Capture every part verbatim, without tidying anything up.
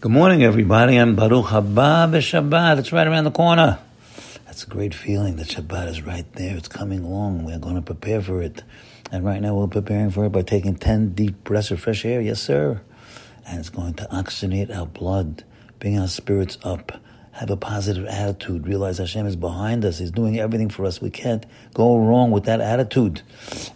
Good morning, everybody. I'm Baruch Habah Shabbat. It's right around the corner. That's a great feeling that Shabbat is right there. It's coming along. We're going to prepare for it. And right now we're preparing for it by taking ten deep breaths of fresh air. Yes, sir. And it's going to oxygenate our blood, bring our spirits up, have a positive attitude, realize Hashem is behind us. He's doing everything for us. We can't go wrong with that attitude.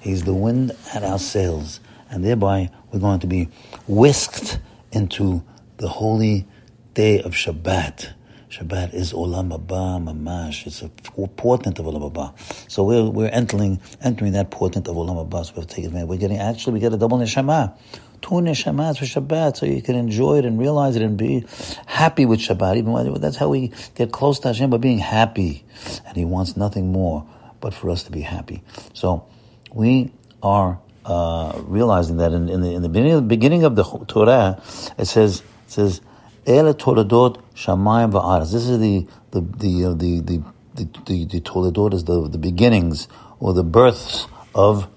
He's the wind at our sails. And thereby we're going to be whisked into the holy day of Shabbat. Shabbat is Olam Abba, Mamash. It's a portent of Olam Abba. So we're we're entering entering that portent of Olam Abba. So we have to take advantage. We're getting actually we get a double neshama, two neshamas for Shabbat, so you can enjoy it and realize it and be happy with Shabbat. Even that's how we get close to Hashem, by being happy, and He wants nothing more but for us to be happy. So we are uh, realizing that in, in the in the beginning, the beginning of the Torah, it says. It says, "Ele toledot shamayim va'aretz." This is the the the uh, the the the, the, the toledot is the, the beginnings or the births of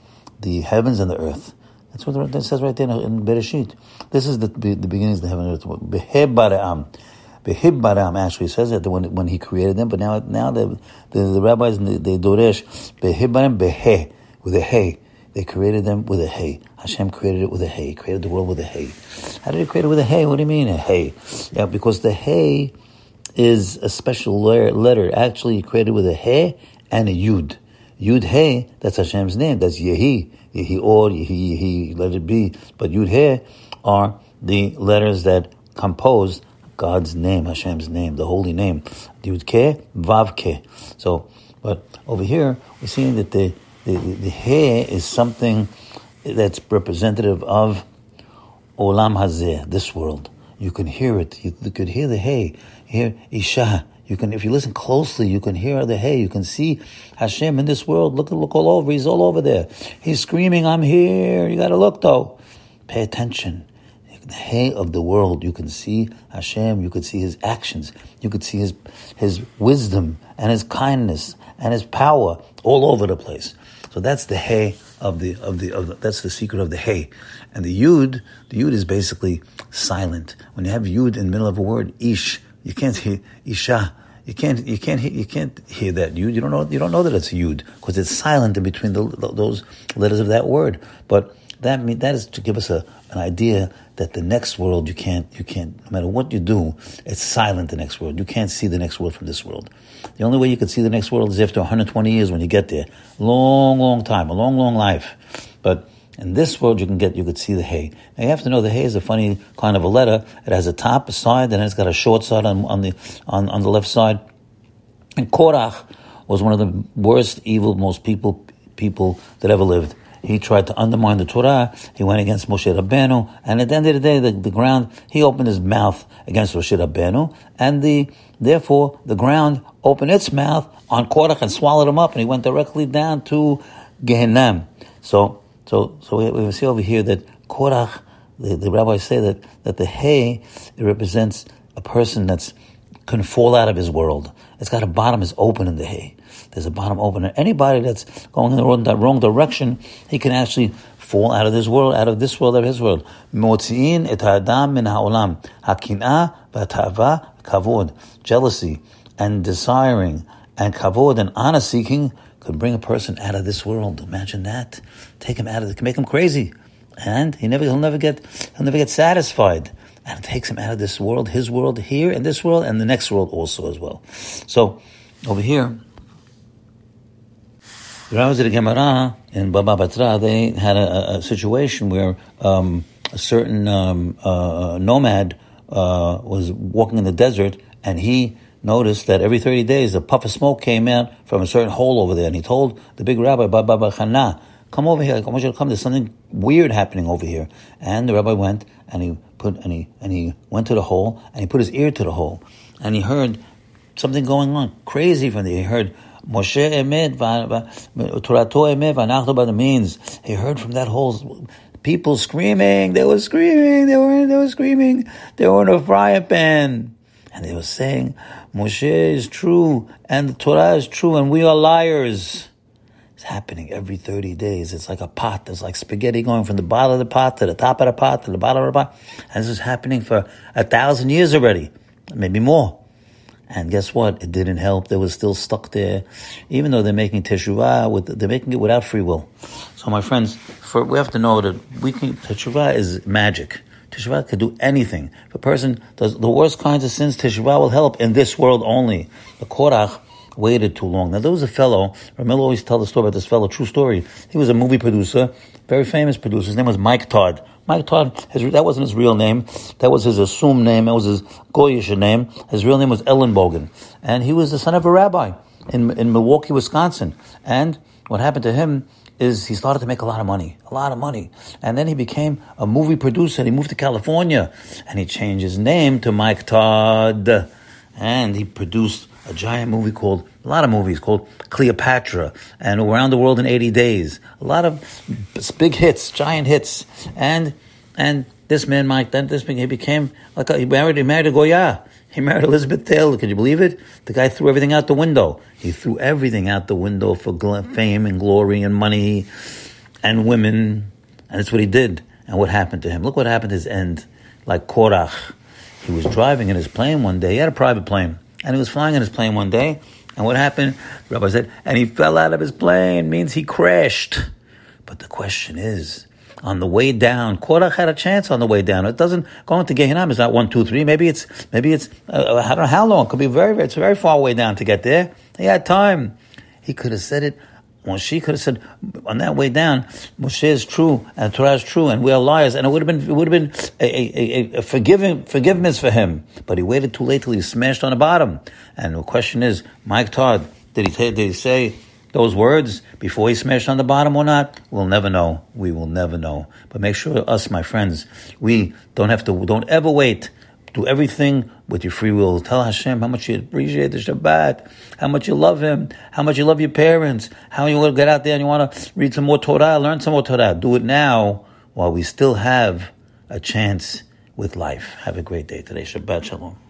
the heavens and the earth. That's what it says right there in Bereshit. This is the the, the beginnings of the heaven and earth. Behibaram, Behibaram actually says that when when he created them. But now now the the, the rabbis and the, the Doresh Behibaram behe with a hey. They created them with a hey. Hashem created it with a hey. He created the world with a hey. How did He create it with a hey? What do you mean a hey? Yeah, because the hey is a special letter. Actually, He created it with a hey and a yud. Yud hey, that's Hashem's name. That's yehi. Yehi or, yehi, yehi, let it be. But yud hey are the letters that compose God's name, Hashem's name, the holy name. Yud ke, vav ke. So, but over here, we're seeing that the The, the, the hey is something that's representative of olam hazeh, this world. You can hear it. You, you could hear the hey. Hear isha. You can, if you listen closely, you can hear the hey. You can see Hashem in this world. Look, look all over. He's all over there. He's screaming, "I'm here." You got to look though. Pay attention. The hey of the world. You can see Hashem. You could see His actions. You could see His His wisdom and His kindness and His power all over the place. So that's the hey of the, of the, of the, that's the secret of the hey. And the yud, the yud is basically silent. When you have yud in the middle of a word, ish, you can't hear, isha, you can't, you can't hear, you can't hear that yud. You don't know, you don't know that it's yud, because it's silent in between the, those letters of that word. But that mean, that is to give us a, an idea that the next world, you can't, you can't, no matter what you do, it's silent, the next world. You can't see the next world from this world. The only way you can see the next world is after one hundred twenty years when you get there. Long, long time, a long, long life. But in this world, you can get, you could see the hay. Now you have to know the hay is a funny kind of a letter. It has a top, a side, and it's got a short side on, on the, on, on the left side. And Korach was one of the worst, evil, most people, people that ever lived. He tried to undermine the Torah. He went against Moshe Rabbeinu. And at the end of the day, the, the ground, he opened his mouth against Moshe Rabbeinu. And the, therefore, the ground opened its mouth on Korach and swallowed him up. And he went directly down to Gehenam. So, so, so we, we see over here that Korach, the, the rabbis say that, that the hay, it represents a person that's can fall out of his world. It's got a bottom is open in the hay. There's a bottom open. And anybody that's going in the wrong, that wrong direction, he can actually fall out of this world, out of this world, out of his world. Moti'in et ha'adam min ha'olam. Hakina ba'ata'va kavod. Jealousy and desiring and kavod and honor seeking could bring a person out of this world. Imagine that. Take him out of it. Can make him crazy. And he never, he'll never get, he'll never get satisfied. And it takes him out of this world, his world here, and this world, and the next world also as well. So, over here, the rabbis of the Gemara in Baba Batra, they had a, a situation where um, a certain um, uh, nomad uh, was walking in the desert, and he noticed that every thirty days a puff of smoke came out from a certain hole over there, and he told the big rabbi, Baba Bachanah, "Come over here, I want you to come, there's something weird happening over here." And the rabbi went, and he put and he and he went to the hole, and he put his ear to the hole, and he heard something going on, crazy from there. He heard Moshe Emet, Torah Emet, Nachto by the means. He heard from that hole people screaming. They were screaming. They were they were screaming. They were in a frying pan, and they were saying, "Moshe is true, and the Torah is true, and we are liars." It's happening every thirty days. It's like a pot. It's like spaghetti going from the bottom of the pot to the top of the pot to the bottom of the pot. And this is happening for a thousand years already, maybe more. And guess what? It didn't help. They were still stuck there, even though they're making teshuvah. With, they're making it without free will. So, my friends, for, we have to know that we can, teshuvah is magic. Teshuvah can do anything. If a person does the worst kinds of sins, teshuvah will help in this world only. The Korach waited too long. Now, there was a fellow, Ramil always tells the story about this fellow, true story. He was a movie producer, very famous producer. His name was Mike Todd. Mike Todd, his, that wasn't his real name. That was his assumed name. That was his Goyish name. His real name was Ellenbogen. And he was the son of a rabbi in in Milwaukee, Wisconsin. And what happened to him is he started to make a lot of money, a lot of money. And then he became a movie producer. He moved to California, and he changed his name to Mike Todd. And he produced a giant movie called, a lot of movies called Cleopatra and Around the World in Eighty Days. A lot of big hits, giant hits. And and this man, Mike, then this man, he became, like a, he married, he married a Goya. He married Elizabeth Taylor. Could you believe it? The guy threw everything out the window. He threw everything out the window for gl- fame and glory and money and women. And that's what he did. And what happened to him? Look what happened to his end. Like Korach. He was driving in his plane one day. He had a private plane. And he was flying in his plane one day. And what happened? The rabbi said, and he fell out of his plane. Means he crashed. But the question is, on the way down, Korach had a chance on the way down. It doesn't, going to Gehenam is not one, two, three. Maybe it's, maybe it's, uh, I don't know how long. It could be very, very, it's a very far way down to get there. He had time. He could have said it. Moshe could have said, on that way down, Moshe is true, and Torah is true, and we are liars. And it would have been, it would have been a, a, a, a forgiving, forgiveness for him. But he waited too late till he smashed on the bottom. And the question is, Mike Todd, did he, t- did he say those words before he smashed on the bottom or not? We'll never know. We will never know. But make sure us, my friends, we don't have to, don't ever wait. Do everything with your free will. Tell Hashem how much you appreciate the Shabbat, how much you love Him, how much you love your parents, how you want to get out there and you want to read some more Torah, learn some more Torah. Do it now while we still have a chance with life. Have a great day today. Shabbat Shalom.